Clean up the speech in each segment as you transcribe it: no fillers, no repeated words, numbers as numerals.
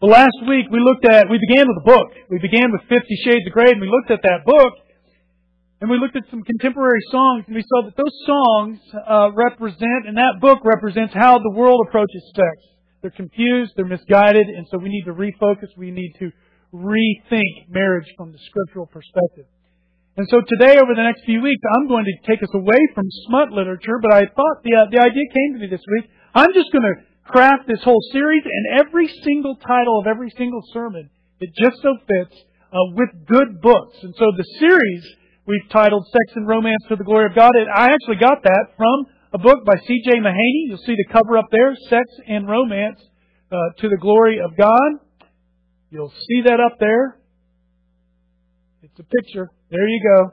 Well, last week we began with a book. We began with 50 Shades of Grey, and we looked at that book, and we looked at some contemporary songs, and we saw that those songs represents how the world approaches sex. They're confused, they're misguided, and so we need to refocus, we need to rethink marriage from the scriptural perspective. And so today, over the next few weeks, I'm going to take us away from smut literature, but I thought the idea came to me this week, I'm just going to craft this whole series, and every single title of every single sermon, it just so fits with good books. And so the series we've titled Sex and Romance to the Glory of God, I actually got that from a book by C.J. Mahaney. You'll see the cover up there, Sex and Romance to the Glory of God. You'll see that up there. It's a picture. There you go.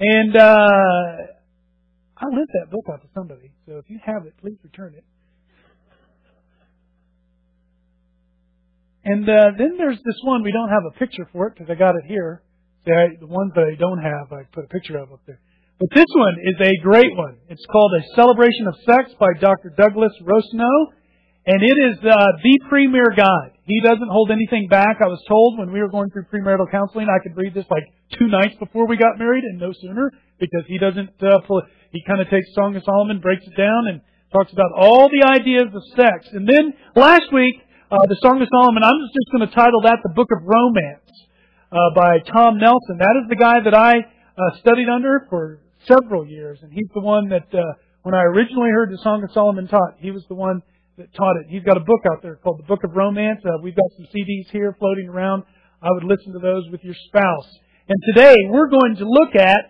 And I lent that book out to somebody, so if you have it, please return it. And then there's this one. We don't have a picture for it because I got it here. The ones that I don't have, I put a picture of up there. But this one is a great one. It's called A Celebration of Sex by Dr. Douglas Rosno. And it is the premier guide. He doesn't hold anything back. I was told when we were going through premarital counseling, I could read this like 2 nights before we got married and no sooner, because he doesn't, he kind of takes Song of Solomon, breaks it down, and talks about all the ideas of sex. And then last week, the Song of Solomon, I'm just going to title that The Book of Romance by Tom Nelson. That is the guy that I studied under for several years. And he's the one that, when I originally heard the Song of Solomon taught, he was the one that taught it. He's got a book out there called The Book of Romance. We've got some CDs here floating around. I would listen to those with your spouse. And today we're going to look at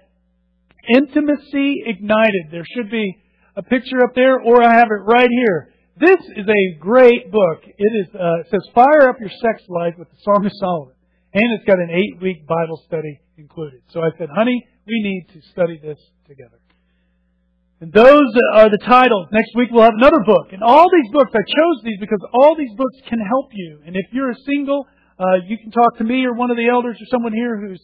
Intimacy Ignited. There should be a picture up there, or I have it right here. This is a great book. It says, Fire Up Your Sex Life with the Song of Solomon. And it's got an 8-week Bible study included. So I said, honey, we need to study this together. And those are the titles. Next week we'll have another book. And all these books, I chose these because all these books can help you. And if you're a single, you can talk to me or one of the elders or someone here who's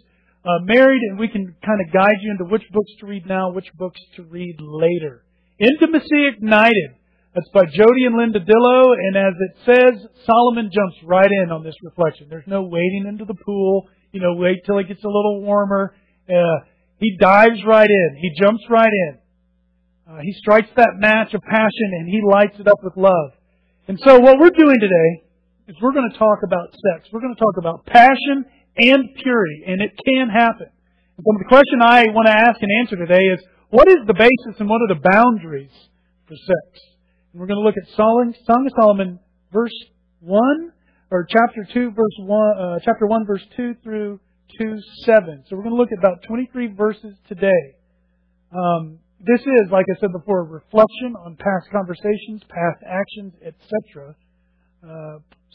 married, and we can kind of guide you into which books to read now, which books to read later. Intimacy Ignited. That's by Jody and Linda Dillow, and as it says, Solomon jumps right in on this reflection. There's no wading into the pool, wait till it gets a little warmer. He dives right in. He jumps right in. He strikes that match of passion, and he lights it up with love. And so what we're doing today is we're going to talk about sex. We're going to talk about passion and purity, and it can happen. And so the question I want to ask and answer today is, what is the basis and what are the boundaries for sex? We're going to look at Song of Solomon, chapter 1, verse 2 through 2:7. So we're going to look at about 23 verses today. This is, like I said before, a reflection on past conversations, past actions, etc.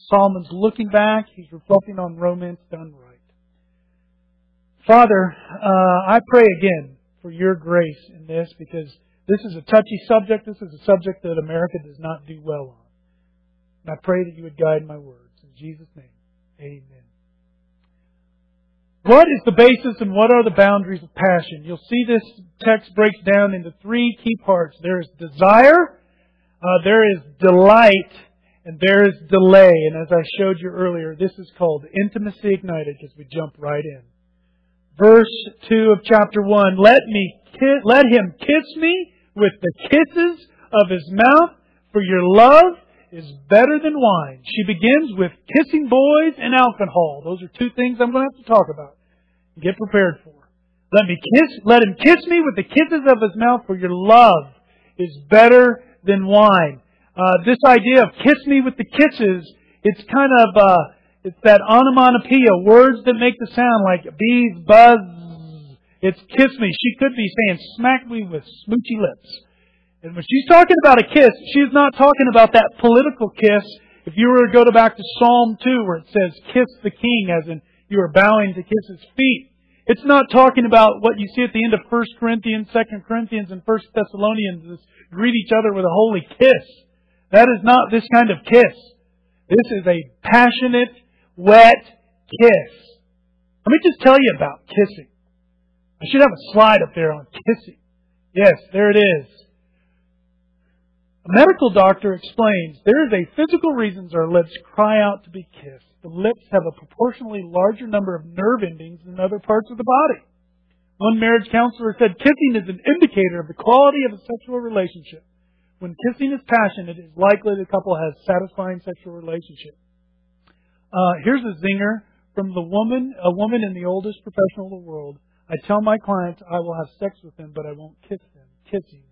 Solomon's looking back. He's reflecting on romance done right. Father, I pray again for your grace in this, because this is a touchy subject. This is a subject that America does not do well on. And I pray that you would guide my words. In Jesus' name, amen. What is the basis and what are the boundaries of passion? You'll see this text breaks down into 3 key parts. There is desire, there is delight, and there is delay. And as I showed you earlier, this is called Intimacy Ignited, because we jump right in. Verse 2 of chapter 1, let him kiss me with the kisses of his mouth, for your love is better than wine. She begins with kissing boys and alcohol. Those are 2 things I'm going to have to talk about. Get prepared for. Let him kiss me with the kisses of his mouth, for your love is better than wine. This idea of kiss me with the kisses, it's kind of, it's that onomatopoeia, words that make the sound like bees, buzz. It's kiss me. She could be saying smack me with smoochy lips. And when she's talking about a kiss, she's not talking about that political kiss. If you were to go back to Psalm 2 where it says, kiss the king, as in you are bowing to kiss his feet. It's not talking about what you see at the end of 1 Corinthians, 2 Corinthians, and 1 Thessalonians, is greet each other with a holy kiss. That is not this kind of kiss. This is a passionate, wet kiss. Let me just tell you about kissing. I should have a slide up there on kissing. Yes, there it is. A medical doctor explains, there is a physical reason our lips cry out to be kissed. The lips have a proportionally larger number of nerve endings than other parts of the body. One marriage counselor said, kissing is an indicator of the quality of a sexual relationship. When kissing is passionate, it is likely the couple has a satisfying sexual relationship. Here's a zinger from a woman in the oldest professional in the world. I tell my clients I will have sex with them, but I won't kiss them. Kissing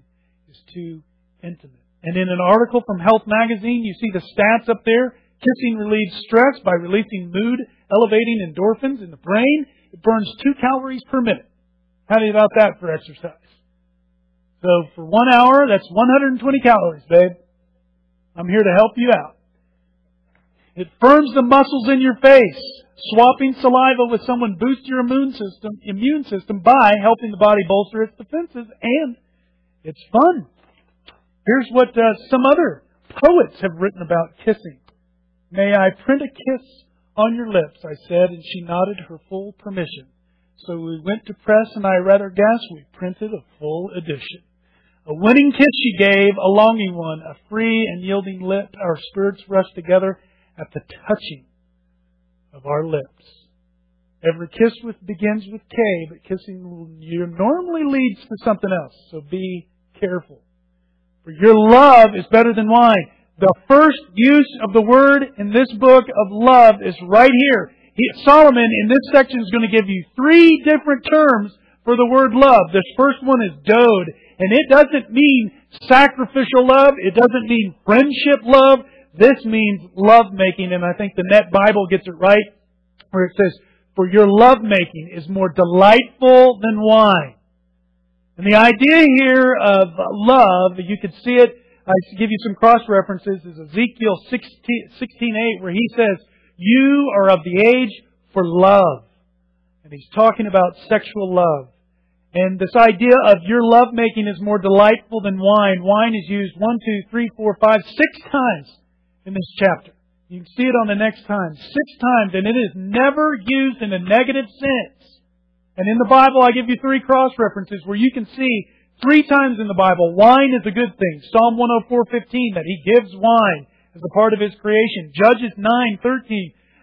is too intimate. And in an article from Health Magazine, you see the stats up there. Kissing relieves stress by releasing mood, elevating endorphins in the brain. It burns 2 calories per minute. How about that for exercise? So for 1 hour, that's 120 calories, babe. I'm here to help you out. It firms the muscles in your face. Swapping saliva with someone boosts your immune system by helping the body bolster its defenses, and it's fun. Here's what some other poets have written about kissing. May I print a kiss on your lips, I said, and she nodded her full permission. So we went to press, and I rather guess we printed a full edition. A winning kiss she gave, a longing one, a free and yielding lip. Our spirits rushed together at the touching of our lips. Every kiss begins with K, but kissing normally leads to something else, so be careful. For your love is better than wine. The first use of the word in this book of love is right here. Solomon in this section is going to give you 3 different terms for the word love. This first one is dod, and it doesn't mean sacrificial love. It doesn't mean friendship love. This means lovemaking, and I think the Net Bible gets it right, where it says, for your lovemaking is more delightful than wine. And the idea here of love, you could see it, I give you some cross-references, is Ezekiel 16:8, where he says, you are of the age for love. And he's talking about sexual love. And this idea of your lovemaking is more delightful than wine. Wine is used 6 times in this chapter. You can see it on the next time. 6 times, and it is never used in a negative sense. And in the Bible, I give you 3 cross-references where you can see 3 times in the Bible, wine is a good thing. Psalm 104:15, that He gives wine as a part of His creation. Judges 9:13,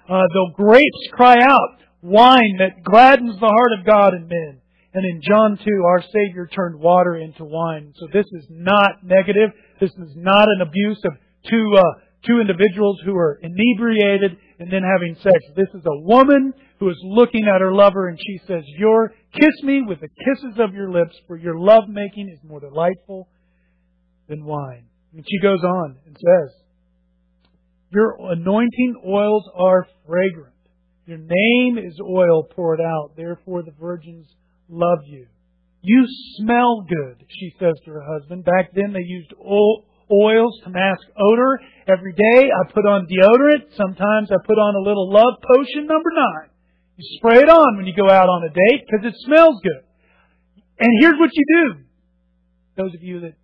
the grapes cry out, wine that gladdens the heart of God and men. And in John 2, our Savior turned water into wine. So this is not negative. This is not an abuse of two individuals who are inebriated and then having sex. This is a woman who is looking at her lover, and she says, "Your kiss me with the kisses of your lips, for your lovemaking is more delightful than wine." And she goes on and says, "Your anointing oils are fragrant. Your name is oil poured out. Therefore the virgins love you. You smell good," she says to her husband. Back then they used oils to mask odor. Every day I put on deodorant. Sometimes I put on a little love potion, number 9. You spray it on when you go out on a date because it smells good. And here's what you do. Those of you that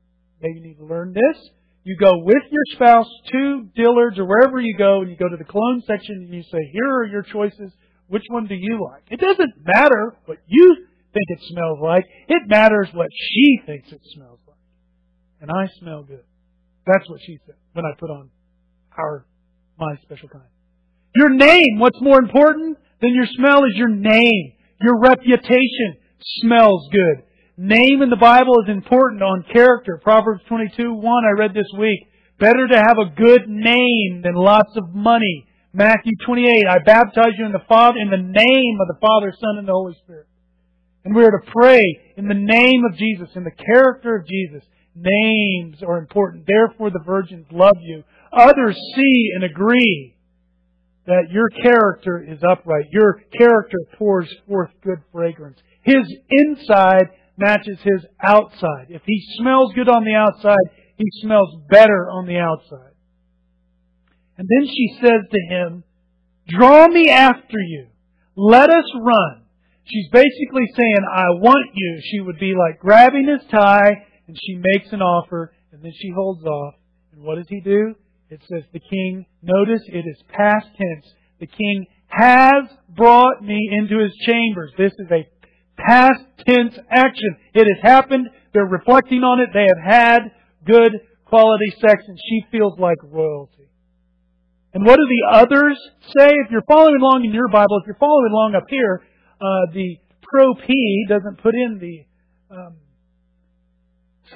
maybe need to learn this, you go with your spouse to Dillard's or wherever you go, and you go to the cologne section and you say, here are your choices. Which one do you like? It doesn't matter what you think it smells like. It matters what she thinks it smells like. And I smell good. That's what she said when I put on my special kind. Your name, what's more important than your smell is your name. Your reputation smells good. Name in the Bible is important on character. Proverbs 22:1, I read this week. Better to have a good name than lots of money. Matthew 28, I baptize you in the name of the Father, Son, and the Holy Spirit. And we are to pray in the name of Jesus, in the character of Jesus. Names are important. Therefore, the virgins love you. Others see and agree that your character is upright. Your character pours forth good fragrance. His inside matches his outside. If he smells good on the outside, he smells better on the outside. And then she says to him, draw me after you. Let us run. She's basically saying, I want you. She would be like grabbing his tie, and she makes an offer, and then she holds off. And what does he do? It says the king, notice it is past tense. The king has brought me into his chambers. This is a past tense action. It has happened. They're reflecting on it. They have had good quality sex, and she feels like royalty. And what do the others say? If you're following along in your Bible, if you're following along up here, the pro-P doesn't put in the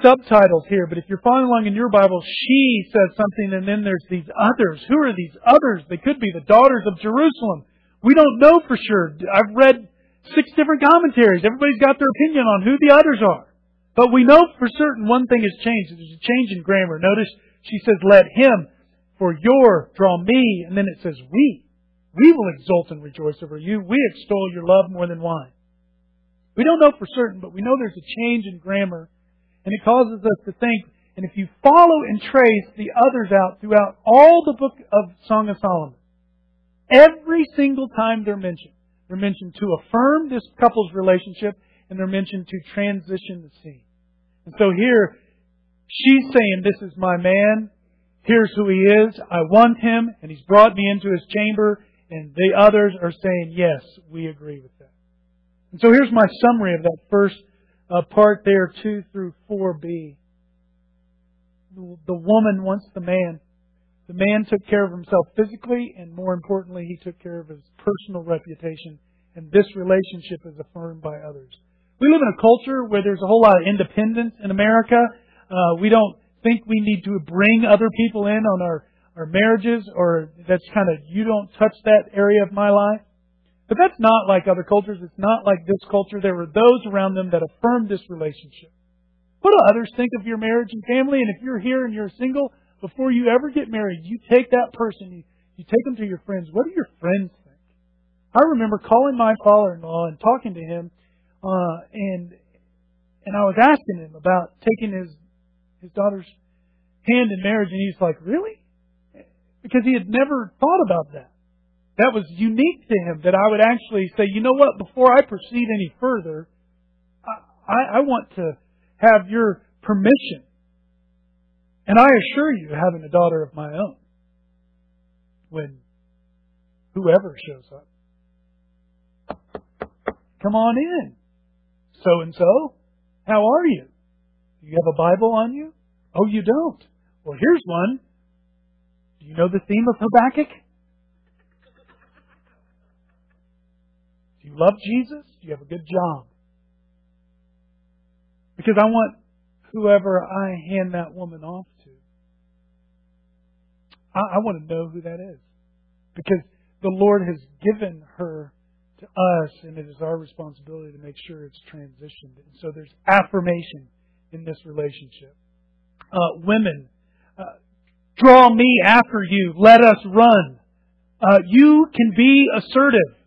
subtitles here, but if you're following along in your Bible, she says something, and then there's these others. Who are these others? They could be the daughters of Jerusalem. We don't know for sure. I've read 6 different commentaries. Everybody's got their opinion on who the others are. But we know for certain one thing has changed. There's a change in grammar. Notice she says, let him, for your, draw me. And then it says, we. We will exult and rejoice over you. We extol your love more than wine. We don't know for certain, but we know there's a change in grammar. And it causes us to think, and if you follow and trace the others out throughout all the book of Song of Solomon, every single time they're mentioned to affirm this couple's relationship, and they're mentioned to transition the scene. And so here, she's saying, this is my man, here's who he is, I want him, and he's brought me into his chamber, and the others are saying, yes, we agree with that. And so here's my summary of that first part there, 2 through 4b. The woman wants the man. The man took care of himself physically, and more importantly, he took care of his personal reputation. And this relationship is affirmed by others. We live in a culture where there's a whole lot of independence in America. We don't think we need to bring other people in on our marriages, or that's kind of, you don't touch that area of my life. But that's not like other cultures. It's not like this culture. There were those around them that affirmed this relationship. What do others think of your marriage and family? And if you're here and you're single, before you ever get married, you take that person, you take them to your friends. What do your friends think? I remember calling my father-in-law and talking to him, and I was asking him about taking his daughter's hand in marriage, and he's like, really? Because he had never thought about that. That was unique to him, that I would actually say, you know what, before I proceed any further, I want to have your permission. And I assure you, having a daughter of my own, when whoever shows up, come on in. So-and-so, how are you? Do you have a Bible on you? Oh, you don't. Well, here's one. Do you know the theme of Habakkuk? Do you love Jesus? Do you have a good job? Because I want whoever I hand that woman off to, I want to know who that is. Because the Lord has given her to us, and it is our responsibility to make sure it's transitioned. And so there's affirmation in this relationship. Women, draw me after you. Let us run. You can be assertive.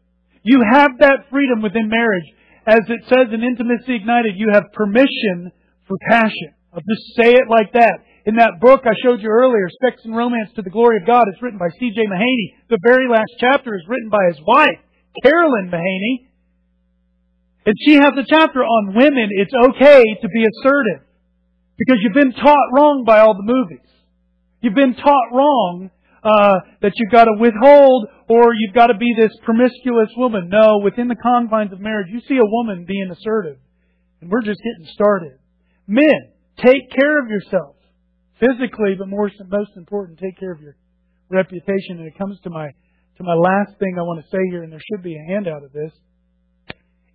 You have that freedom within marriage. As it says in Intimacy Ignited, you have permission for passion. I'll just say it like that. In that book I showed you earlier, Sex and Romance to the Glory of God, it's written by C.J. Mahaney. The very last chapter is written by his wife, Carolyn Mahaney. And she has a chapter on women. It's okay to be assertive. Because you've been taught wrong by all the movies. You've been taught wrong that you've got to withhold, or you've got to be this promiscuous woman. No, within the confines of marriage, you see a woman being assertive. And we're just getting started. Men, take care of yourself physically, but most important, take care of your reputation. And it comes to my last thing I want to say here, and there should be a handout of this.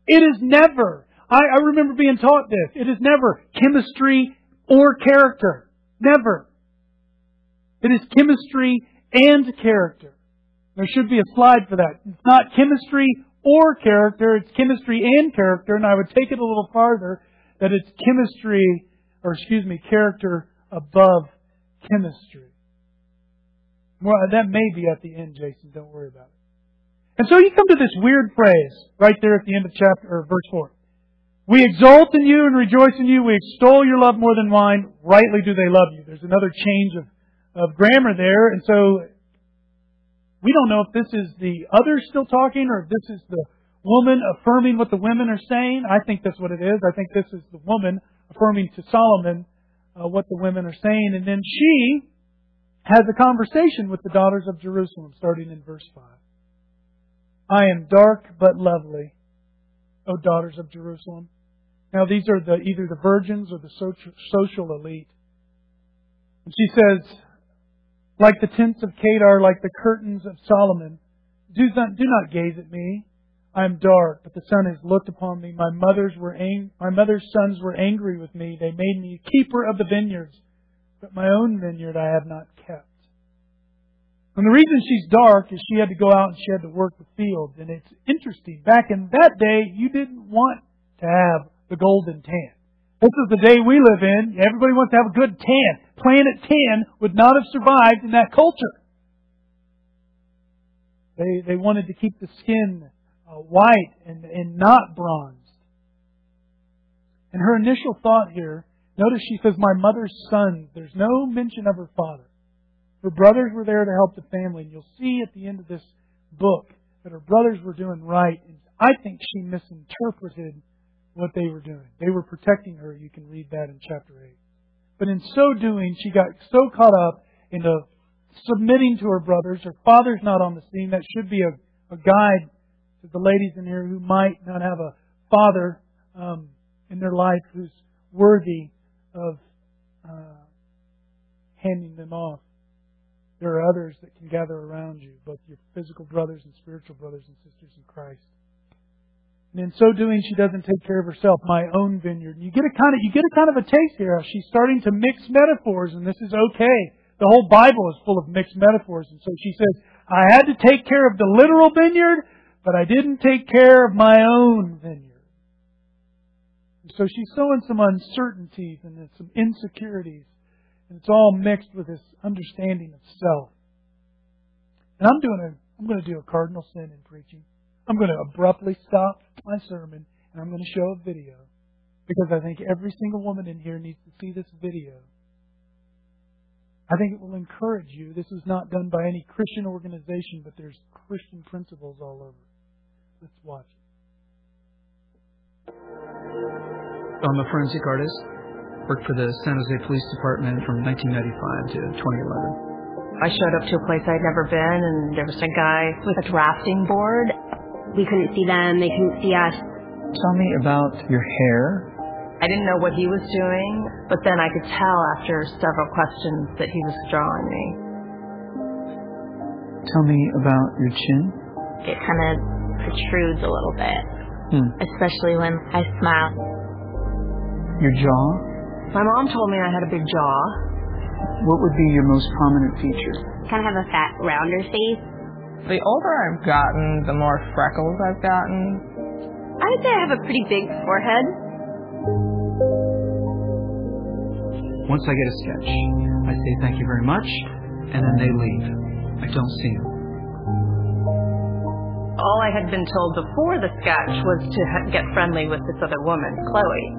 It is never, I remember being taught this, it is never chemistry or character. Never. It is chemistry and character. There should be a slide for that. It's not chemistry or character, it's chemistry and character, and I would take it a little farther, that it's character above chemistry. Well, that may be at the end, Jason. Don't worry about it. And so you come to this weird phrase right there at the end of chapter, or verse 4. We exult in you and rejoice in you. We extol your love more than wine. Rightly do they love you. There's another change of grammar there. And so we don't know if this is the others still talking, or if this is the woman affirming what the women are saying. I think that's what it is. I think this is the woman affirming to Solomon what the women are saying. And then she has a conversation with the daughters of Jerusalem, starting in verse 5. I am dark but lovely, O daughters of Jerusalem. Now these are either the virgins or the social elite. And she says, like the tents of Kedar, like the curtains of Solomon, do not gaze at me. I am dark, but the sun has looked upon me. My mother's sons were angry with me. They made me keeper of the vineyards, but my own vineyard I have not kept. And the reason she's dark is she had to go out and she had to work the fields. And it's interesting. Back in that day, you didn't want to have the golden tan. This is the day we live in. Everybody wants to have a good tan. Planet tan would not have survived in that culture. They wanted to keep the skin white and not bronzed. And her initial thought here, notice she says, my mother's sons. There's no mention of her father. Her brothers were there to help the family. And you'll see at the end of this book that her brothers were doing right. And I think she misinterpreted what they were doing. They were protecting her. You can read that in chapter 8. But in so doing, she got so caught up into submitting to her brothers. Her father's not on the scene. That should be a guide to the ladies in here who might not have a father in their life who's worthy of handing them off. There are others that can gather around you, both your physical brothers and spiritual brothers and sisters in Christ. And in so doing, she doesn't take care of herself. My own vineyard. And you get a kind of a taste here. She's starting to mix metaphors, and this is okay. The whole Bible is full of mixed metaphors. And so she says, I had to take care of the literal vineyard, but I didn't take care of my own vineyard. And so she's sowing some uncertainties and some insecurities. And it's all mixed with this understanding of self. And I'm going to do a cardinal sin in preaching. I'm going to abruptly stop my sermon and I'm going to show a video, because I think every single woman in here needs to see this video. I think it will encourage you. This is not done by any Christian organization, but there's Christian principles all over. Let's watch it. I'm a forensic artist. Worked for the San Jose Police Department from 1995 to 2011. I showed up to a place I'd never been, and there was a guy with a drafting board. We couldn't see them. They couldn't see us. Tell me about your hair. I didn't know what he was doing, but then I could tell after several questions that he was drawing me. Tell me about your chin. It kind of protrudes a little bit, especially when I smile. Your jaw. My mom told me I had a big jaw. What would be your most prominent feature? Kind of have a fat, rounder face. The older I've gotten, the more freckles I've gotten. I would say I have a pretty big forehead. Once I get a sketch, I say thank you very much, and then they leave. I don't see them. All I had been told before the sketch was to get friendly with this other woman, Chloe.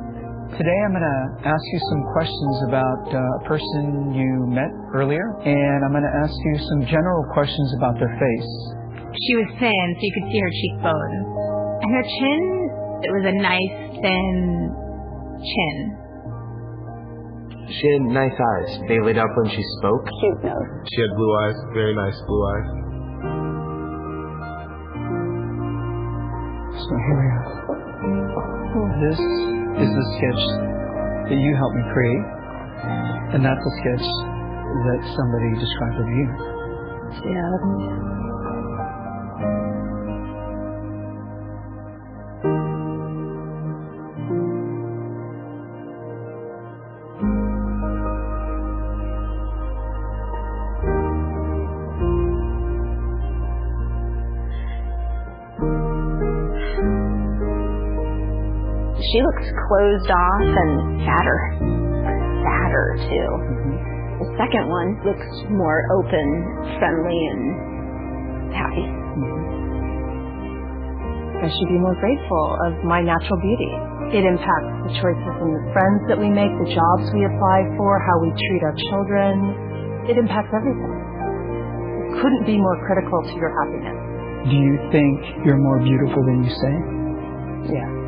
Today I'm going to ask you some questions about a person you met earlier, and I'm going to ask you some general questions about their face. She was thin, so you could see her cheekbone. And her chin, it was a nice, thin chin. She had nice eyes. They lit up when she spoke. Cute nose. She had blue eyes, very nice blue eyes. So here we are. This is the sketch that you helped me create, and that's the sketch that somebody described of you. Yeah. She looks closed off and sadder too. The second one looks more open, friendly, and happy. I should be more grateful of my natural beauty. It impacts the choices and the friends that we make, the jobs we apply for, how we treat our children. It impacts everything. It couldn't be more critical to your happiness. Do you think you're more beautiful than you say? Yeah.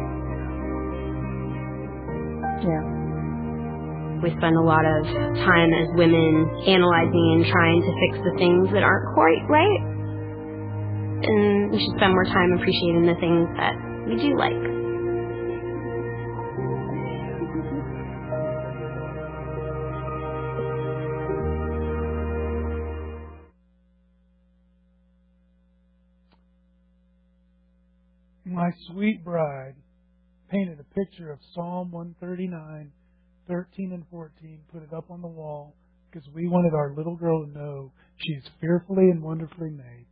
Yeah. We spend a lot of time as women analyzing and trying to fix the things that aren't quite right. And we should spend more time appreciating the things that we do like. My sweet bride painted a picture of Psalm 139, 13 and 14, put it up on the wall because we wanted our little girl to know she is fearfully and wonderfully made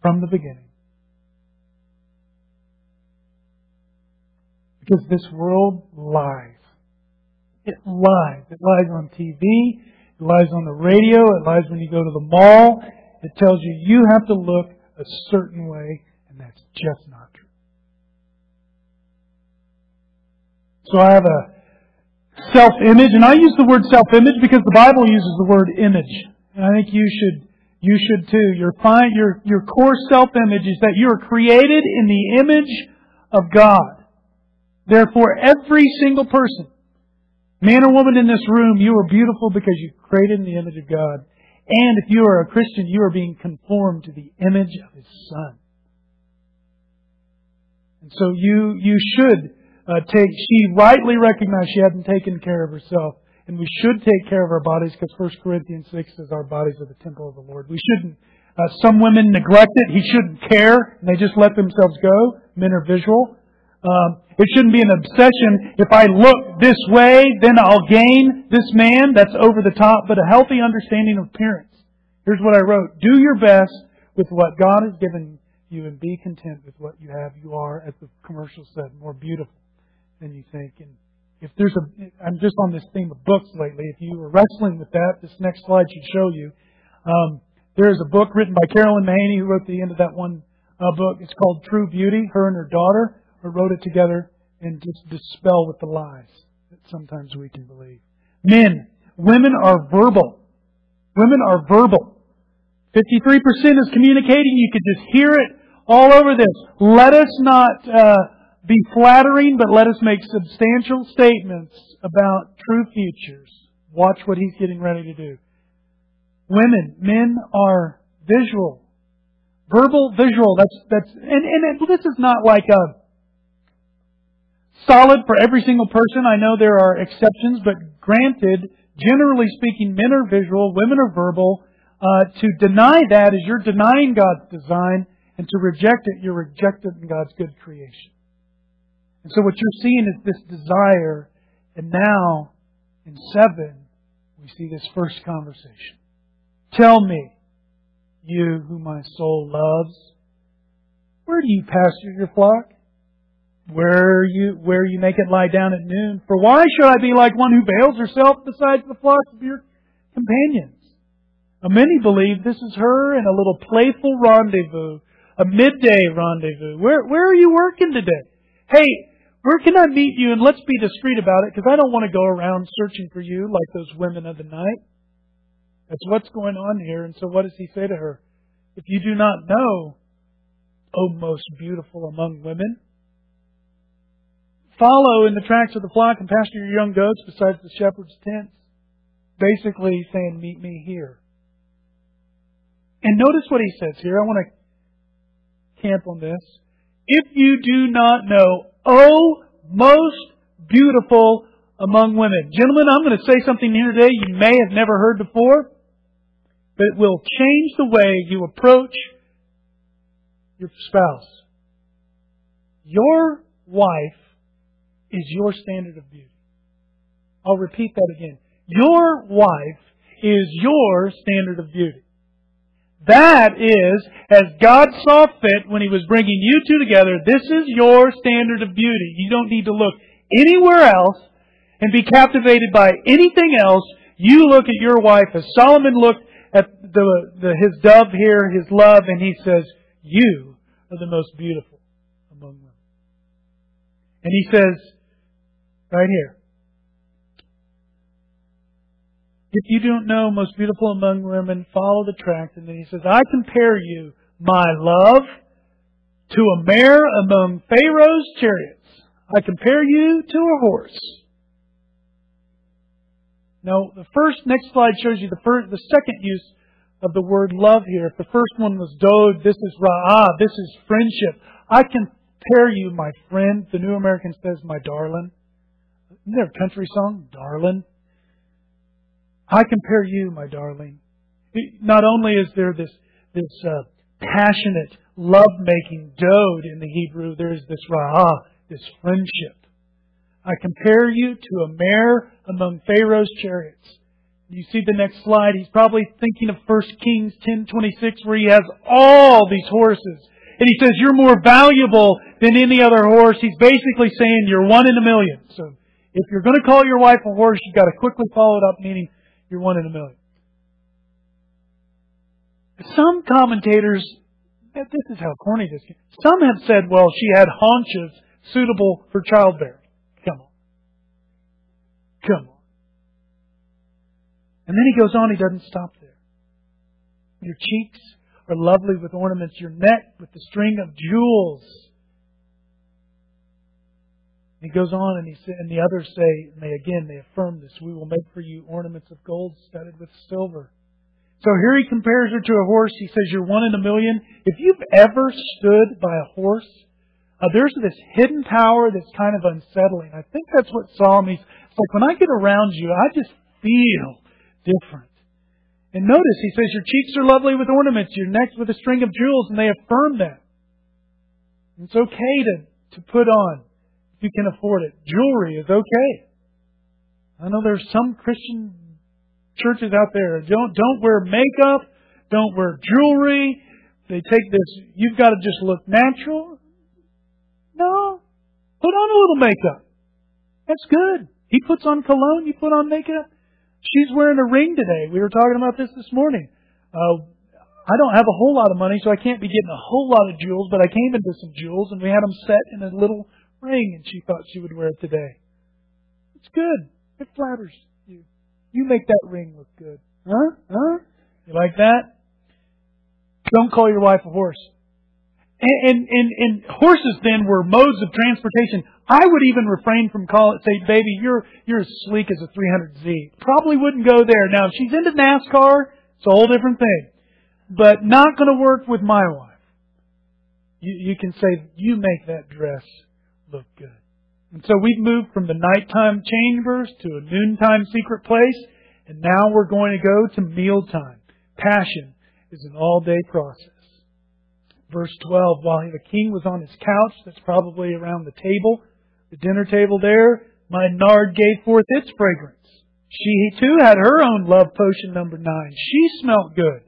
from the beginning. Because this world lies. It lies. It lies on TV. It lies on the radio. It lies when you go to the mall. It tells you you have to look a certain way, and that's just not true. So I have a self-image, and I use the word self-image because the Bible uses the word image. And I think you should too. Your core self-image is that you are created in the image of God. Therefore, every single person, man or woman in this room, you are beautiful because you are created in the image of God. And if you are a Christian, you are being conformed to the image of His Son. And so you should take... She rightly recognized she hadn't taken care of herself. And we should take care of our bodies because 1 Corinthians 6 says our bodies are the temple of the Lord. We shouldn't... some women neglect it. He shouldn't care. And they just let themselves go. Men are visual. It shouldn't be an obsession. If I look this way, then I'll gain this man. That's over the top, but a healthy understanding of appearance. Here's what I wrote. Do your best with what God has given you and be content with what you have. You are, as the commercial said, more beautiful than you think. And if there's a... I'm just on this theme of books lately. If you were wrestling with that, this next slide should show you. There is a book written by Carolyn Mahaney who wrote the end of that one book. It's called True Beauty, her and her daughter. Or wrote it together and just dispel with the lies that sometimes we can believe. Men, women are verbal. Women are verbal. 53% is communicating. You could just hear it all over this. Let us not be flattering, but let us make substantial statements about true futures. Watch what he's getting ready to do. Women, men are visual. Verbal, visual. And this is not like a solid for every single person. I know there are exceptions, but granted, generally speaking, men are visual, women are verbal. To deny that is you're denying God's design, and to reject it, you're rejecting God's good creation. And so what you're seeing is this desire, and now, in 7, we see this first conversation. Tell me, you who my soul loves, where do you pasture your flock? Where you make it lie down at noon. For why should I be like one who veils herself besides the flocks of your companions? Many believe this is her in a little playful rendezvous, a midday rendezvous. Where are you working today? Hey, where can I meet you? And let's be discreet about it because I don't want to go around searching for you like those women of the night. That's what's going on here. And so what does he say to her? If you do not know, O most beautiful among women, follow in the tracks of the flock and pasture your young goats besides the shepherd's tents. Basically saying, meet me here. And notice what he says here. I want to camp on this. If you do not know, oh, most beautiful among women. Gentlemen, I'm going to say something here today you may have never heard before, but it will change the way you approach your spouse. Your wife is your standard of beauty. I'll repeat that again. Your wife is your standard of beauty. That is, as God saw fit when He was bringing you two together, this is your standard of beauty. You don't need to look anywhere else and be captivated by anything else. You look at your wife as Solomon looked at his dove here, his love, and he says, you are the most beautiful among women. And he says, right here, if you don't know, most beautiful among women, follow the tracks. And then he says, I compare you, my love, to a mare among Pharaoh's chariots. I compare you to a horse. Now, next slide shows you the second use of the word love here. If the first one was dod, this is ra'ah, this is friendship. I compare you, my friend. The New American says, my darling. Isn't there a country song? Darling. I compare you, my darling. Not only is there this passionate love-making, dod in the Hebrew, there's this rahah, this friendship. I compare you to a mare among Pharaoh's chariots. You see the next slide, he's probably thinking of 1 Kings 10:26, where he has all these horses. And he says, you're more valuable than any other horse. He's basically saying you're one in a million. So if you're going to call your wife a horse, you've got to quickly follow it up, meaning you're one in a million. Some commentators, this is how corny this is, some have said, well, she had haunches suitable for childbearing. Come on. Come on. And then he goes on, he doesn't stop there. Your cheeks are lovely with ornaments, your neck with the string of jewels. He goes on and the others say, and they affirm this, we will make for you ornaments of gold studded with silver. So here he compares her to a horse. He says, you're one in a million. If you've ever stood by a horse, there's this hidden power that's kind of unsettling. I think that's what Psalm is. It's like, when I get around you, I just feel different. And notice, he says, your cheeks are lovely with ornaments, your neck with a string of jewels, and they affirm that. It's okay to put on, if you can afford it. Jewelry is okay. I know there's some Christian churches out there, don't wear makeup, don't wear jewelry. They take this, you've got to just look natural. No. Put on a little makeup. That's good. He puts on cologne, you put on makeup. She's wearing a ring today. We were talking about this morning. I don't have a whole lot of money, so I can't be getting a whole lot of jewels, but I came into some jewels, and we had them set in a little ring, and she thought she would wear it today. It's good. It flatters you. You make that ring look good. Huh? Huh? You like that? Don't call your wife a horse. And horses then were modes of transportation. I would even refrain from say, baby, you're as sleek as a 300Z. Probably wouldn't go there. Now, if she's into NASCAR, it's a whole different thing. But not going to work with my wife. You can say, you make that dress look good. And so we've moved from the nighttime chambers to a noontime secret place. And now we're going to go to mealtime. Passion is an all-day process. Verse 12, while the king was on his couch, that's probably around the table, the dinner table there, my nard gave forth its fragrance. She too had her own love potion number 9. She smelt good.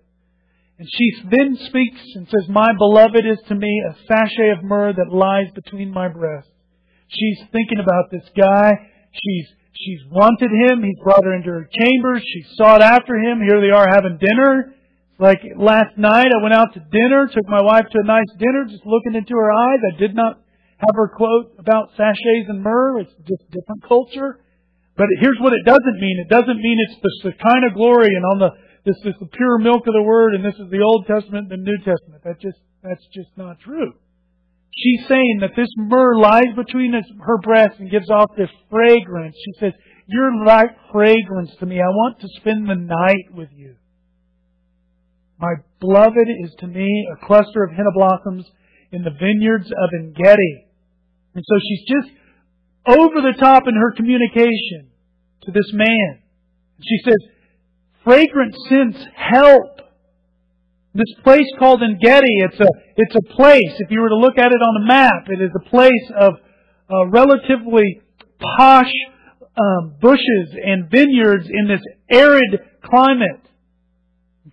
And she then speaks and says, my beloved is to me a sachet of myrrh that lies between my breasts. She's thinking about this guy. She's wanted him. He's brought her into her chambers. She sought after him. Here they are having dinner. Like last night, I went out to dinner, took my wife to a nice dinner, just looking into her eyes. I did not have her quote about sachets and myrrh. It's just a different culture. But here's what it doesn't mean. It doesn't mean it's the kind of glory and on this is the pure milk of the Word and this is the Old Testament and the New Testament. That's just not true. She's saying that this myrrh lies between her breasts and gives off this fragrance. She says, you're like fragrance to me. I want to spend the night with you. My beloved is to me a cluster of henna blossoms in the vineyards of Ein Gedi. And so she's just over the top in her communication to this man. She says, fragrant scents help. This place called Ein Gedi, it's a place, if you were to look at it on a map, it is a place of relatively posh bushes and vineyards in this arid climate.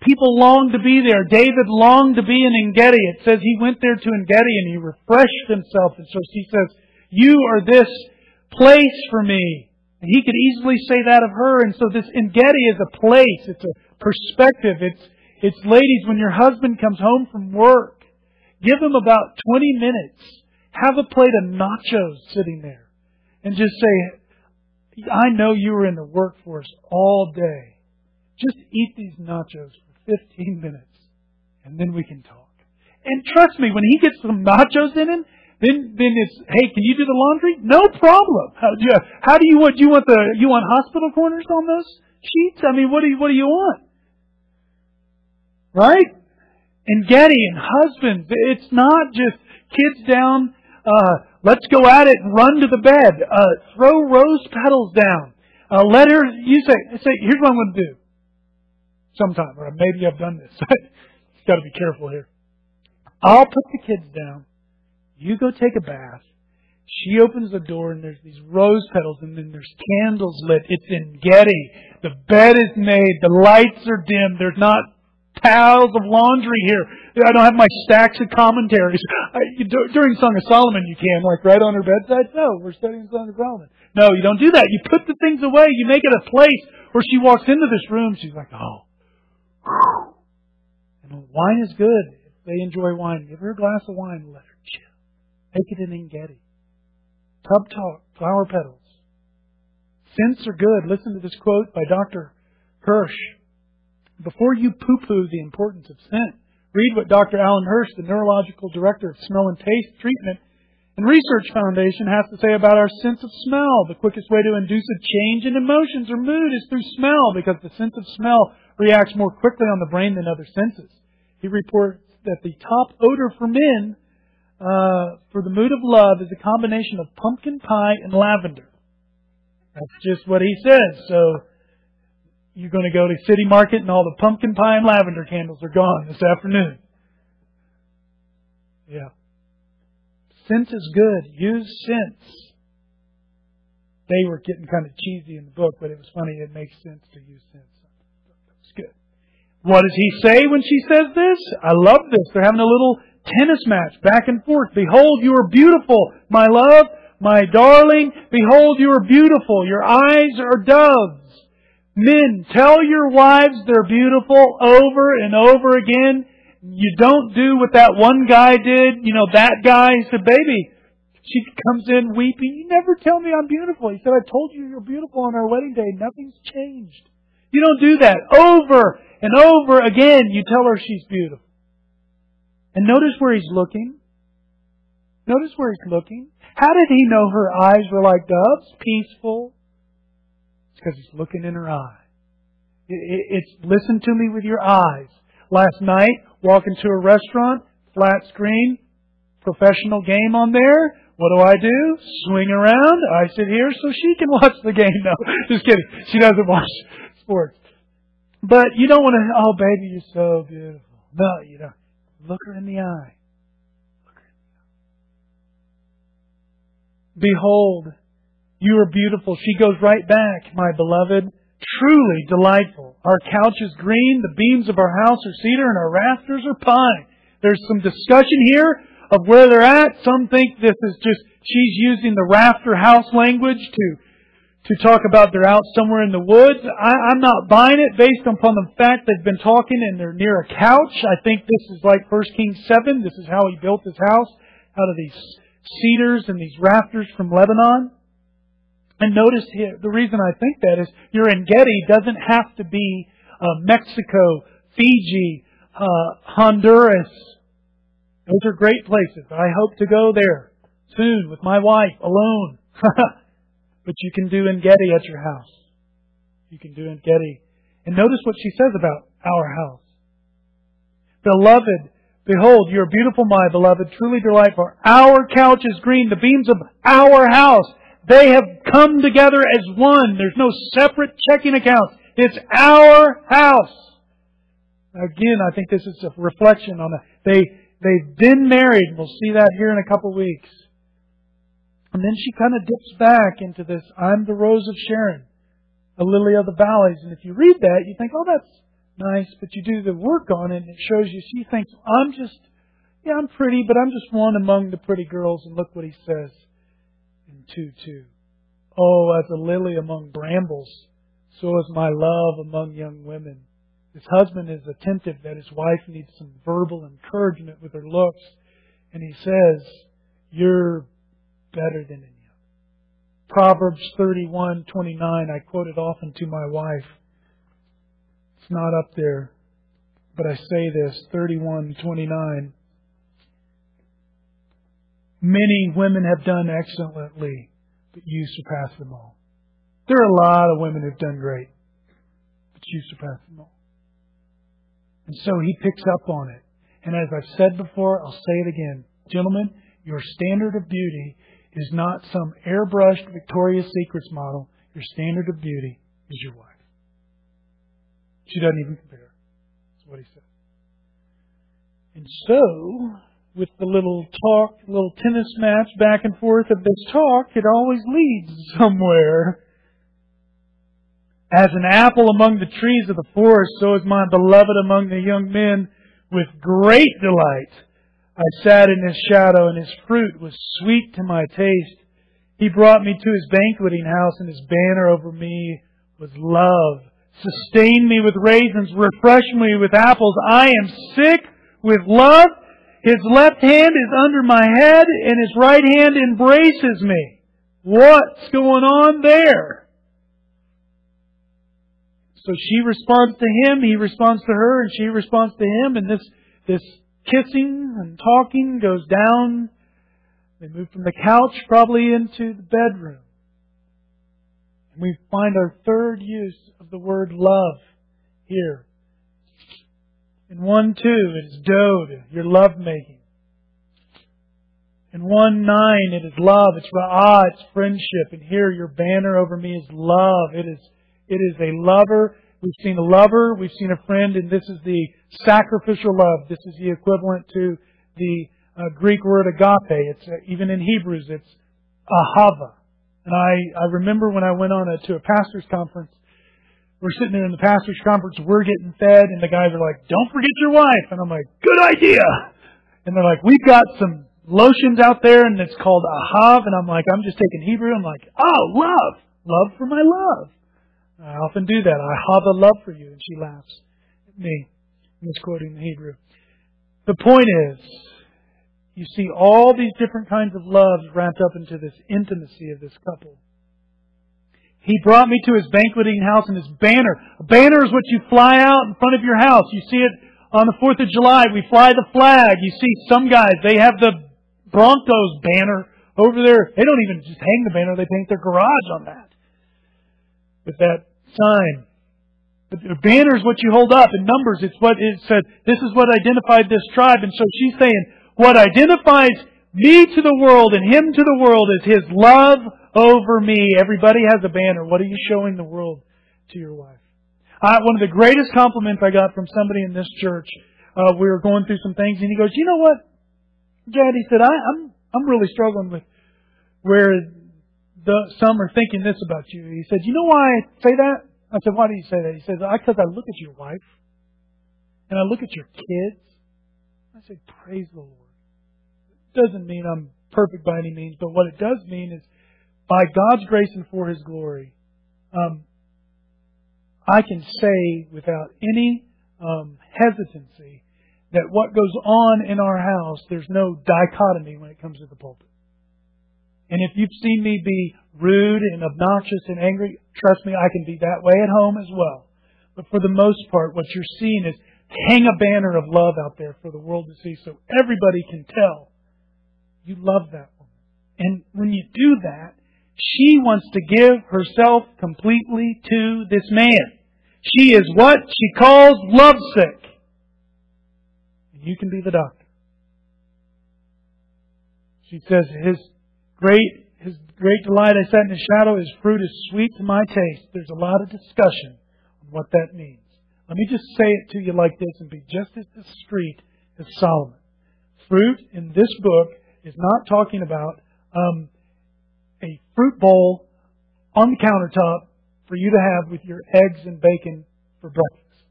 People longed to be there. David longed to be in Ein Gedi. It says he went there to Ein Gedi and he refreshed himself. And so he says, you are this place for me. And he could easily say that of her. And so this Ein Gedi is a place. It's a perspective. It's ladies, when your husband comes home from work, give him about 20 minutes. Have a plate of nachos sitting there. And just say, I know you were in the workforce all day. Just eat these nachos for 15 minutes, and then we can talk. And trust me, when he gets some nachos in him, then it's, hey, can you do the laundry? No problem. Do you want hospital corners on those sheets? I mean, what do you want? Right? And Gedi and husbands, it's not just kids down. Let's go at it and run to the bed. Throw rose petals down. Let her. You say, here's what I'm going to do. Sometime, or maybe I've done this. Got to be careful here. I'll put the kids down. You go take a bath. She opens the door and there's these rose petals and then there's candles lit. It's Ein Gedi. The bed is made. The lights are dim. There's not towels of laundry here. I don't have my stacks of commentaries. During Song of Solomon you can, like right on her bedside. No, we're studying Song of Solomon. No, you don't do that. You put the things away. You make it a place where she walks into this room. She's like, oh. And wine is good. If they enjoy wine, give her a glass of wine and let her chill. Make it an Ein Gedi. Tub talk, flower petals. Scents are good. Listen to this quote by Dr. Hirsch. Before you poo-poo the importance of scent, read what Dr. Alan Hirsch, the neurological director of Smell and Taste Treatment and Research Foundation, has to say about our sense of smell. The quickest way to induce a change in emotions or mood is through smell, because the sense of smell reacts more quickly on the brain than other senses. He reports that the top odor for men for the mood of love is a combination of pumpkin pie and lavender. That's just what he says. So you're going to go to City Market and all the pumpkin pie and lavender candles are gone this afternoon. Yeah. Scent is good. Use scents. They were getting kind of cheesy in the book, but it was funny. It makes sense to use scents. It's good. What does he say when she says this? I love this. They're having a little tennis match back and forth. Behold, you are beautiful, my love, my darling. Behold, you are beautiful. Your eyes are doves. Men, tell your wives they're beautiful over and over again. You don't do what that one guy did. You know, that guy said, baby, she comes in weeping. You never tell me I'm beautiful. He said, I told you you're beautiful on our wedding day. Nothing's changed. You don't do that. Over and over again, you tell her she's beautiful. And notice where he's looking. Notice where he's looking. How did he know her eyes were like doves? Peaceful. It's because he's looking in her eye. It's listen to me with your eyes. Last night, walking to a restaurant, flat screen, professional game on there. What do? Swing around. I sit here so she can watch the game. No, just kidding. She doesn't watch sports. But you don't want to, oh baby, you're so beautiful. No, you don't. Look her in the eye. Look her in the eye. Behold, you are beautiful. She goes right back, my beloved. Truly delightful. Our couch is green. The beams of our house are cedar and our rafters are pine. There's some discussion here of where they're at. Some think this is just, she's using the rafter house language to talk about they're out somewhere in the woods. I'm not buying it based upon the fact they've been talking and they're near a couch. I think this is like 1 Kings 7. This is how he built his house, out of these cedars and these rafters from Lebanon. And notice here, the reason I think that is your Ein Gedi doesn't have to be Mexico, Fiji, Honduras. Those are great places. I hope to go there soon with my wife alone. But you can do Ein Gedi at your house. You can do Ein Gedi. And notice what she says about our house. Beloved, behold, you are beautiful, my beloved, truly delightful. Our couch is green, the beams of our house. They have come together as one. There's no separate checking accounts. It's our house. Again, I think this is a reflection on that. They've been married. We'll see that here in a couple weeks. And then she kind of dips back into this, I'm the rose of Sharon, a lily of the valleys. And if you read that, you think, oh, that's nice. But you do the work on it, and it shows you she thinks, I'm pretty, but I'm just one among the pretty girls. And look what he says. 2:2. Oh, as a lily among brambles, so is my love among young women. His husband is attentive that his wife needs some verbal encouragement with her looks. And he says, you're better than any other. Proverbs 31:29, I quote it often to my wife. It's not up there, but I say this, 31:29. Many women have done excellently, but you surpass them all. There are a lot of women who've done great, but you surpass them all. And so he picks up on it. And as I've said before, I'll say it again. Gentlemen, your standard of beauty is not some airbrushed Victoria's Secrets model. Your standard of beauty is your wife. She doesn't even compare. That's what he said. And so with the little talk, little tennis match back and forth of this talk, it always leads somewhere. As an apple among the trees of the forest, so is my beloved among the young men. With great delight I sat in his shadow, and his fruit was sweet to my taste. He brought me to his banqueting house, and his banner over me was love. Sustain me with raisins, refresh me with apples. I am sick with love. His left hand is under my head, and his right hand embraces me. What's going on there? So she responds to him, he responds to her, and she responds to him. And this kissing and talking goes down. They move from the couch probably into the bedroom. And we find our third use of the word love here. In 1:2, it is dod, your lovemaking. In 1:9, it is love. It's ra'ah, it's friendship. And here, your banner over me is love. It is a lover. We've seen a lover. We've seen a friend. And this is the sacrificial love. This is the equivalent to the Greek word agape. It's even in Hebrews, it's ahava. And I remember when I went on to a pastor's conference, we're sitting there in the pastor's conference, we're getting fed, and the guys are like, don't forget your wife. And I'm like, good idea. And they're like, we've got some lotions out there, and it's called ahav. And I'm like, I'm just taking Hebrew. I'm like, oh, love. Love for my love. I often do that. I have a love for you. And she laughs at me, misquoting the Hebrew. The point is, you see all these different kinds of loves wrapped up into this intimacy of this couple. He brought me to his banqueting house and his banner. A banner is what you fly out in front of your house. You see it on the 4th of July. We fly the flag. You see some guys, they have the Broncos banner over there. They don't even just hang the banner. They paint their garage on that. With that sign. But the banner is what you hold up. In Numbers, it's what it said. This is what identified this tribe. And so she's saying, what identifies me to the world and him to the world is his love over me. Everybody has a banner. What are you showing the world to your wife? One of the greatest compliments I got from somebody in this church, we were going through some things, and he goes, you know what, Dad, he said, I'm really struggling with where some are thinking this about you. He said, you know why I say that? I said, why do you say that? He says, because I look at your wife, and I look at your kids. I say, praise the Lord. It doesn't mean I'm perfect by any means, but what it does mean is, by God's grace and for His glory, I can say without any hesitancy that what goes on in our house, there's no dichotomy when it comes to the pulpit. And if you've seen me be rude and obnoxious and angry, trust me, I can be that way at home as well. But for the most part, what you're seeing is hang a banner of love out there for the world to see so everybody can tell you love that woman. And when you do that, she wants to give herself completely to this man. She is what she calls lovesick. And you can be the doctor. She says, His great delight I sat in his shadow, his fruit is sweet to my taste. There's a lot of discussion on what that means. Let me just say it to you like this and be just as discreet as Solomon. Fruit in this book is not talking about a fruit bowl on the countertop for you to have with your eggs and bacon for breakfast.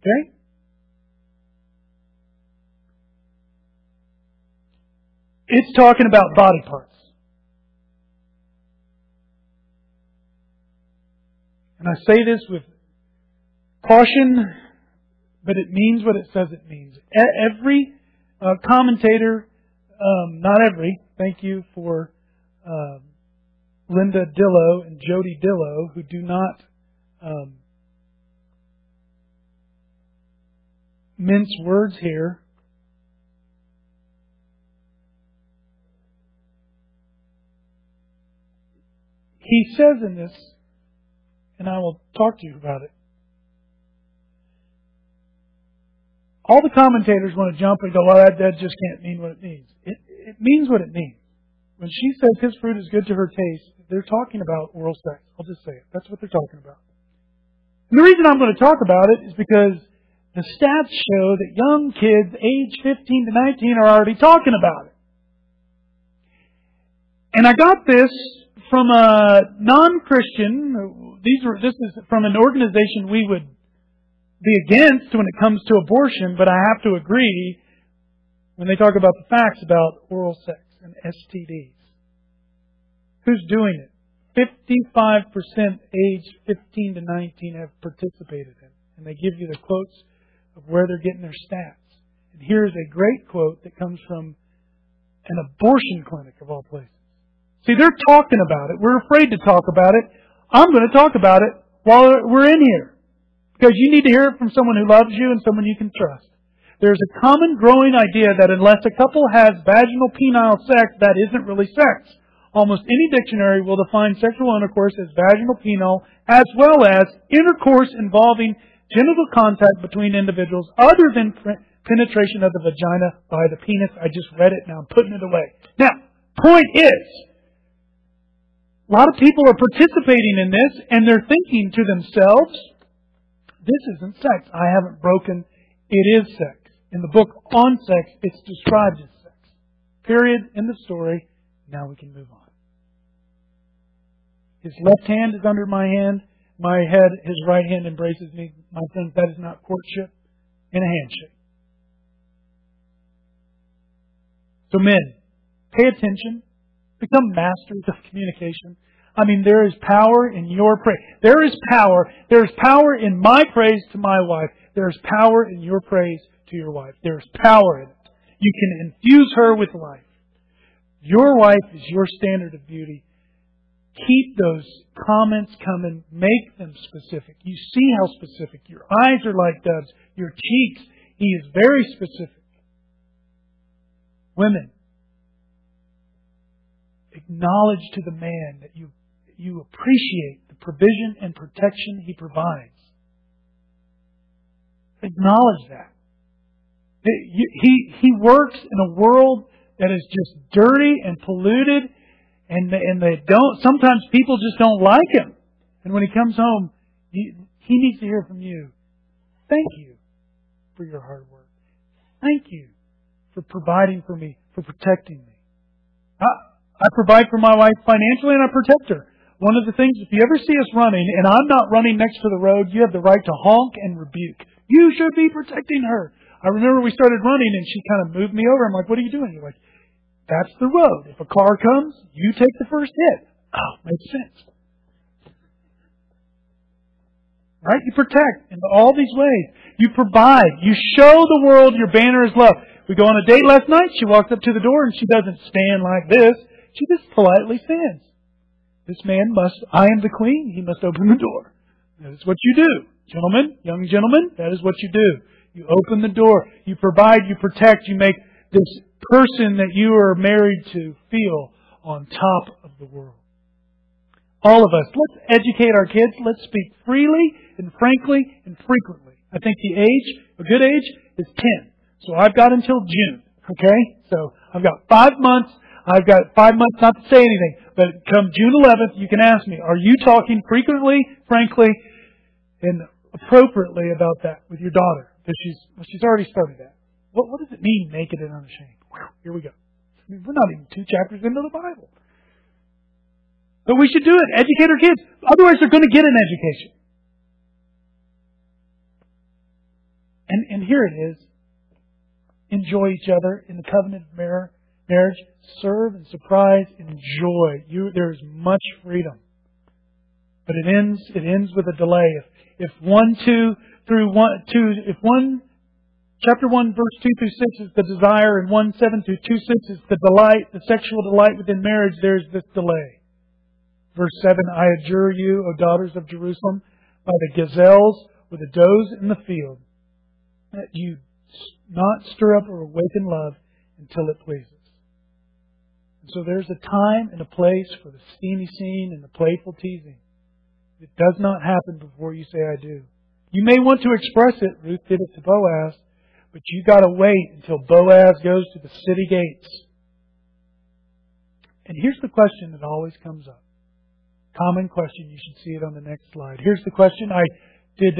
Okay? It's talking about body parts. And I say this with caution, but it means what it says it means. Every commentator, not every, thank you for Linda Dillow and Jody Dillow, who do not mince words here. He says in this, and I will talk to you about it. All the commentators want to jump and go, well, that just can't mean what it means. It means what it means. When she says his fruit is good to her taste, they're talking about oral sex. I'll just say it. That's what they're talking about. And the reason I'm going to talk about it is because The stats show that young kids age 15 to 19 are already talking about it. And I got this from a non-Christian. This is from an organization we would be against when it comes to abortion, but I have to agree when they talk about the facts about oral sex and STDs. Who's doing it? 55% age 15 to 19 have participated in it. And they give you the quotes of where they're getting their stats. And here's a great quote that comes from an abortion clinic of all places. See, they're talking about it. We're afraid to talk about it. I'm going to talk about it while we're in here. Because you need to hear it from someone who loves you and someone you can trust. There's a common growing idea that unless a couple has vaginal penile sex, that isn't really sex. Almost any dictionary will define sexual intercourse as vaginal penile, as well as intercourse involving genital contact between individuals other than penetration of the vagina by the penis. I just read it, now I'm putting it away. Now, point is, a lot of people are participating in this, and they're thinking to themselves, this isn't sex. I haven't broken. It is sex. In the book on sex, it's described as sex. Period. End of story. Now we can move on. His left hand is under my hand. My head, his right hand embraces me. My friends, that is not courtship in a handshake. So men, pay attention. Become masters of communication. I mean, there is power in your praise. There is power. There is power in my praise to my wife. There is power in your praise to your wife. There is power in it. You can infuse her with life. Your wife is your standard of beauty. Keep those comments coming. Make them specific. You see how specific. Your eyes are like doves. Your cheeks. He is very specific. Women, acknowledge to the man that you appreciate the provision and protection he provides. Acknowledge that. He works in a world that is just dirty and polluted, and they don't. Sometimes people just don't like him. And when he comes home, he needs to hear from you. Thank you for your hard work. Thank you for providing for me, for protecting me. I provide for my wife financially, and I protect her. One of the things, if you ever see us running, and I'm not running next to the road, you have the right to honk and rebuke. You should be protecting her. I remember we started running, and she kind of moved me over. I'm like, what are you doing? You're like, that's the road. If a car comes, you take the first hit. Oh, makes sense. Right? You protect in all these ways. You provide. You show the world your banner is love. We go on a date last night. She walks up to the door, and she doesn't stand like this. She just politely stands. This man must, I am the queen. He must open the door. That is what you do. Gentlemen, young gentlemen, that is what you do. You open the door. You provide. You protect. You make this person that you are married to feel on top of the world. All of us, let's educate our kids. Let's speak freely and frankly and frequently. I think a good age, is 10. So I've got until June. Okay? So I've got 5 months. I've got 5 months not to say anything. But come June 11th, you can ask me, are you talking frequently, frankly, and appropriately about that with your daughter? Because she's already started that. What does it mean, naked and unashamed? Wow, here we go. I mean, we're not even 2 chapters into the Bible. But we should do it. Educate our kids. Otherwise, they're going to get an education. And here it is. Enjoy each other in the covenant of marriage. Serve and surprise. Enjoy. There's much freedom. But it ends with a delay. If chapter 1, verse 2 through 6 is the desire, and 1:7 through 2:6 is the delight, the sexual delight within marriage, there's this delay. Verse 7, I adjure you, O daughters of Jerusalem, by the gazelles or the does in the field, that you not stir up or awaken love until it pleases. And so there's a time and a place for the steamy scene and the playful teasing. It does not happen before you say, I do. You may want to express it. Ruth did it to Boaz. But you got to wait until Boaz goes to the city gates. And here's the question that always comes up. Common question. You should see it on the next slide. Here's the question. I did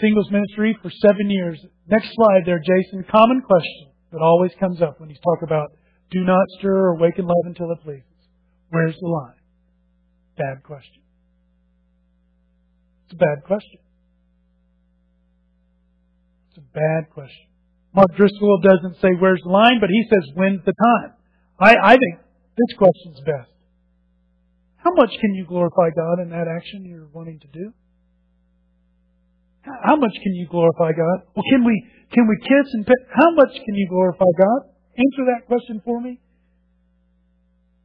singles ministry for 7 years. Next slide there, Jason. Common question that always comes up when he's talking about do not stir or awaken love until it pleases. Where's the line? Bad question. It's a bad question. It's a bad question. Mark Driscoll doesn't say where's the line, but he says when's the time? I think this question's best. How much can you glorify God in that action you're wanting to do? How much can you glorify God? Well, can we kiss and pet? How much can you glorify God? Answer that question for me.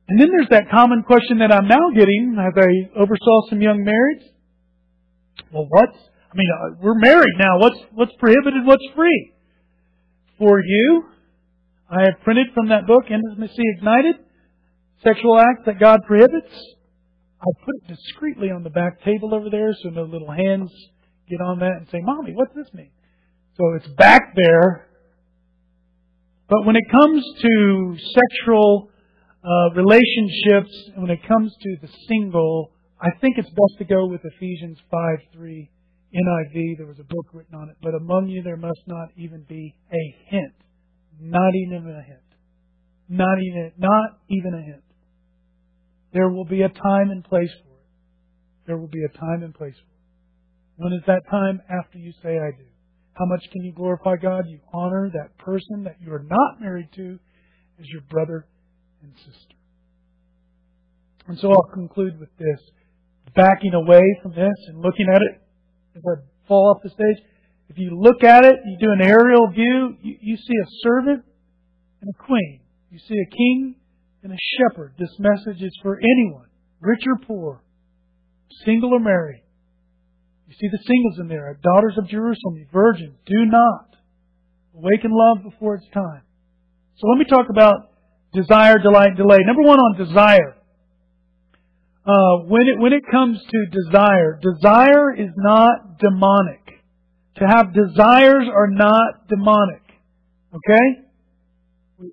And then there's that common question that I'm now getting as I oversaw some young marrieds. Well, we're married now. What's prohibited? What's free? For you, I have printed from that book, Intimacy Ignited, Sexual Acts That God Prohibits. I put it discreetly on the back table over there so no little hands get on that and say, Mommy, what's this mean? So it's back there. But when it comes to sexual relationships, when it comes to the single, I think it's best to go with Ephesians 5:3 NIV. There was a book written on it. But among you there must not even be a hint. Not even a hint. Not even a hint. There will be a time and place for it. There will be a time and place for it. When is that time? After you say, I do. How much can you glorify God? You honor that person that you are not married to as your brother and sister. And so I'll conclude with this. Backing away from this and looking at it as I fall off the stage. If you look at it, you do an aerial view, you see a servant and a queen. You see a king and a shepherd. This message is for anyone, rich or poor, single or married. You see the singles in there, daughters of Jerusalem, virgins. Do not awaken love before its time. So let me talk about desire, delight, and delay. Number one on desire. When it comes to desire is not demonic. To have desires are not demonic. Okay?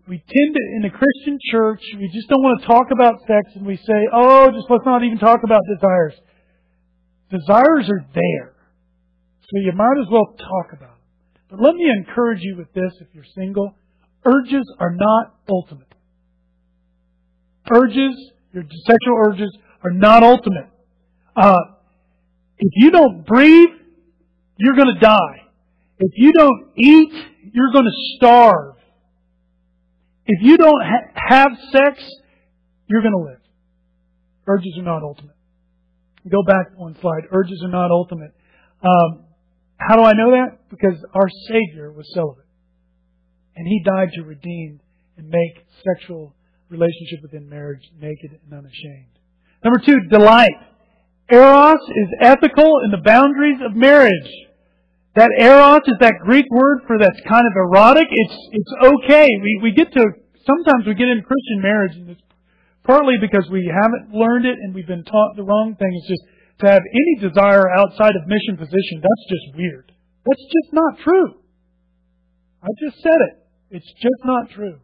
We tend to, in the Christian church, we just don't want to talk about sex and we say, oh, just let's not even talk about desires. Desires are there. So you might as well talk about them. But let me encourage you with this if you're single. Urges are not ultimate. Your sexual urges are not ultimate. If you don't breathe, you're going to die. If you don't eat, you're going to starve. If you don't have sex, you're going to live. Urges are not ultimate. Go back one slide. Urges are not ultimate. How do I know that? Because our Savior was celibate. And He died to redeem and make sexual relationship within marriage naked and unashamed. Number two, delight. Eros is ethical in the boundaries of marriage. That eros is that Greek word for that's kind of erotic. It's okay. Sometimes we get into Christian marriage and it's partly because we haven't learned it and we've been taught the wrong thing. It's just to have any desire outside of mission position, that's just weird. That's just not true. I just said it. It's just not true.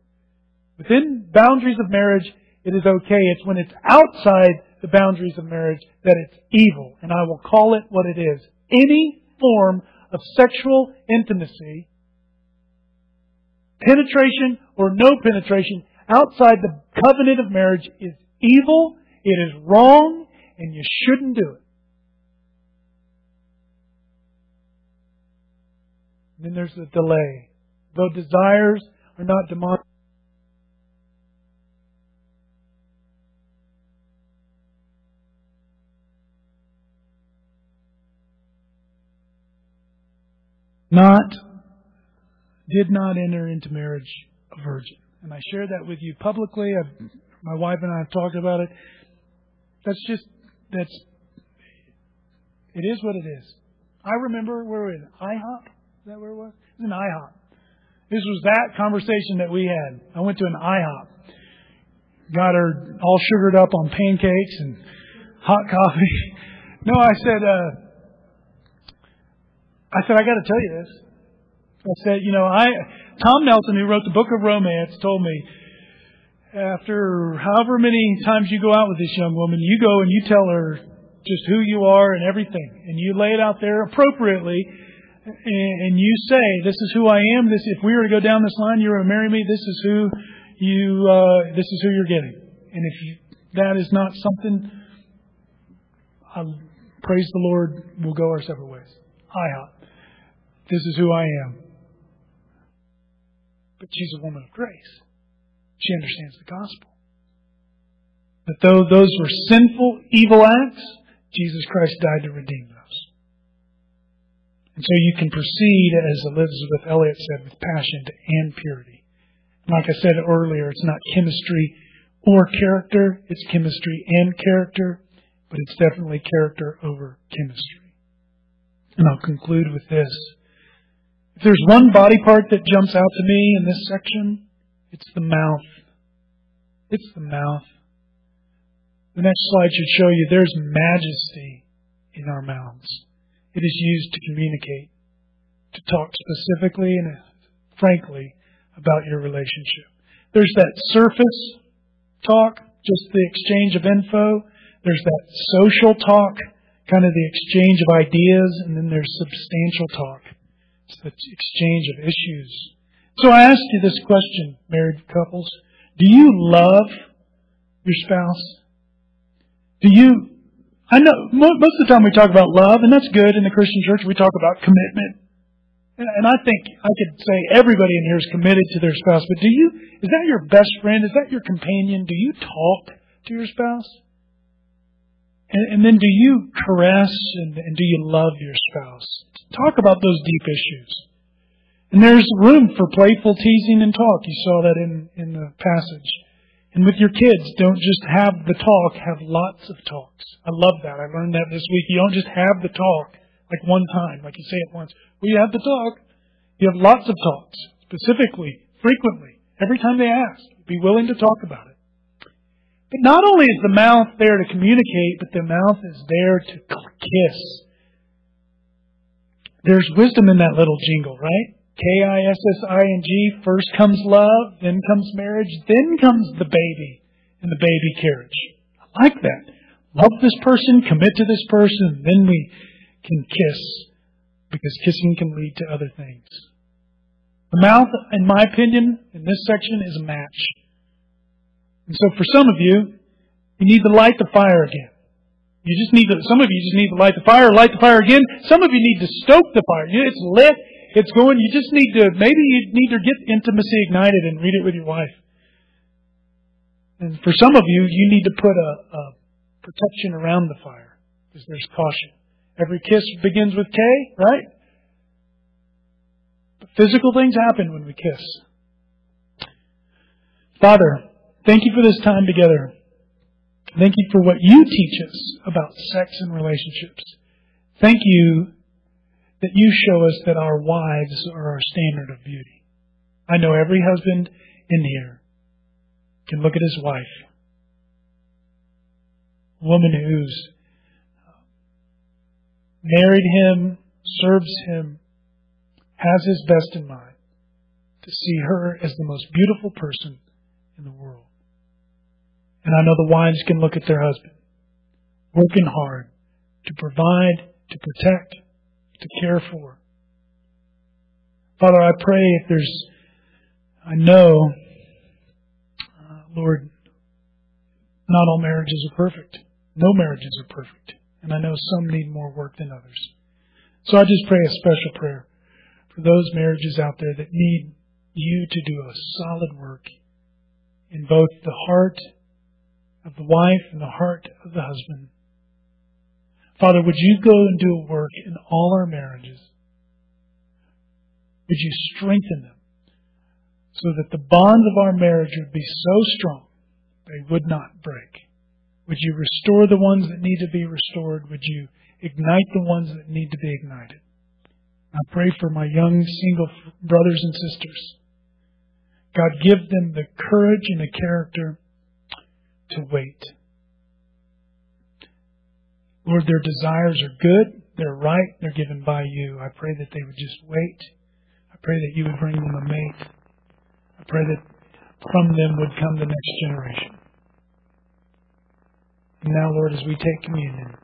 Within boundaries of marriage, it is okay. It's when it's outside the boundaries of marriage that it's evil. And I will call it what it is. Any form of sexual intimacy, penetration or no penetration, outside the covenant of marriage is evil, it is wrong, and you shouldn't do it. And then there's the delay. Though desires are not demonic, did not enter into marriage a virgin. And I share that with you publicly. My wife and I have talked about it. It is what it is. I remember, where was it? IHOP? Is that where it was? It was an IHOP. This was that conversation that we had. I went to an IHOP. Got her all sugared up on pancakes and hot coffee. No, I said, I got to tell you this. I said, Tom Nelson, who wrote The Book of Romance, told me, after however many times you go out with this young woman, you go and you tell her just who you are and everything. And you lay it out there appropriately. and you say, this is who I am, this, if we were to go down this line, you're going to marry me, this is who you're getting. And if you, that is not something, praise the Lord, we'll go our separate ways. IHOP. This is who I am. But she's a woman of grace. She understands the gospel. That though those were sinful, evil acts, Jesus Christ died to redeem those. And so you can proceed, as Elizabeth Elliot said, with passion and purity. And like I said earlier, it's not chemistry or character. It's chemistry and character. But it's definitely character over chemistry. And I'll conclude with this. If there's one body part that jumps out to me in this section, it's the mouth. It's the mouth. The next slide should show you there's majesty in our mouths. It is used to communicate, to talk specifically and frankly about your relationship. There's that surface talk, just the exchange of info. There's that social talk, kind of the exchange of ideas, and then there's substantial talk. It's the exchange of issues. So I asked you this question, married couples. Do you love your spouse? I know most of the time we talk about love, and that's good. In the Christian church, we talk about commitment. And I think I could say everybody in here is committed to their spouse, but is that your best friend? Is that your companion? Do you talk to your spouse? And then do you caress and do you love your spouse? Talk about those deep issues. And there's room for playful teasing and talk. You saw that in the passage. And with your kids, don't just have the talk, have lots of talks. I love that. I learned that this week. You don't just have the talk like one time, like you say it once. Well, you have the talk. You have lots of talks, specifically, frequently, every time they ask. Be willing to talk about it. But not only is the mouth there to communicate, but the mouth is there to kiss. There's wisdom in that little jingle, right? Kissing. First comes love, then comes marriage, then comes the baby and the baby carriage. I like that. Love this person, commit to this person, then we can kiss, because kissing can lead to other things. The mouth, in my opinion, in this section is a match. And so for some of you, you need to light the fire again. Some of you just need to light the fire, again. Some of you need to stoke the fire. It's lit, it's going. You just need to, maybe you need to get Intimacy Ignited and read it with your wife. And for some of you, you need to put a protection around the fire, because there's caution. Every kiss begins with K, right? But physical things happen when we kiss. Father, thank you for this time together. Thank you for what you teach us about sex and relationships. Thank you that you show us that our wives are our standard of beauty. I know every husband in here can look at his wife, a woman who's married him, serves him, has his best in mind, to see her as the most beautiful person in the world. And I know the wives can look at their husband, working hard to provide, to protect, to care for. Father, I pray if there's, I know, Lord, not all marriages are perfect. No marriages are perfect. And I know some need more work than others. So I just pray a special prayer for those marriages out there that need you to do a solid work in both the heart of the wife and the heart of the husband. Father, would you go and do a work in all our marriages? Would you strengthen them so that the bonds of our marriage would be so strong they would not break? Would you restore the ones that need to be restored? Would you ignite the ones that need to be ignited? I pray for my young single brothers and sisters. God, give them the courage and the character to wait. Lord, their desires are good, they're right, they're given by you. I pray that they would just wait. I pray that you would bring them a mate. I pray that from them would come the next generation. And now, Lord, as we take communion,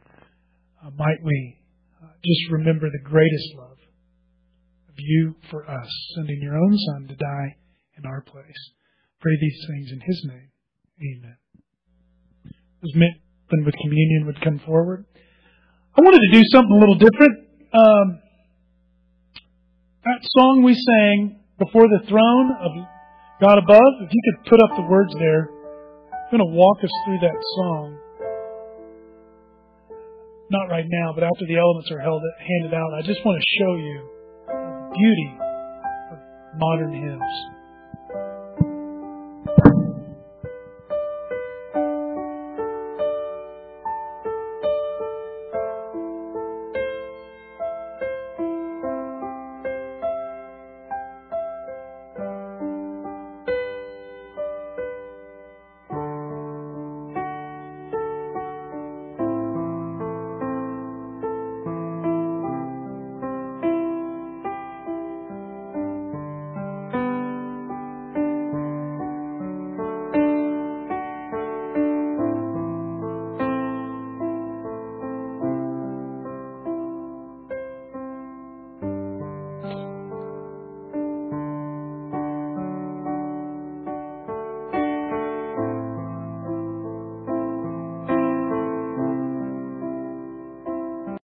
might we just remember the greatest love, you for us, sending your own Son to die in our place. Pray these things in His name. Amen. As men with communion would come forward, I wanted to do something a little different. That song we sang, Before the Throne of God Above, if you could put up the words there, I'm going to walk us through that song. Not right now, but after the elements are handed out, I just want to show you the beauty of modern hymns.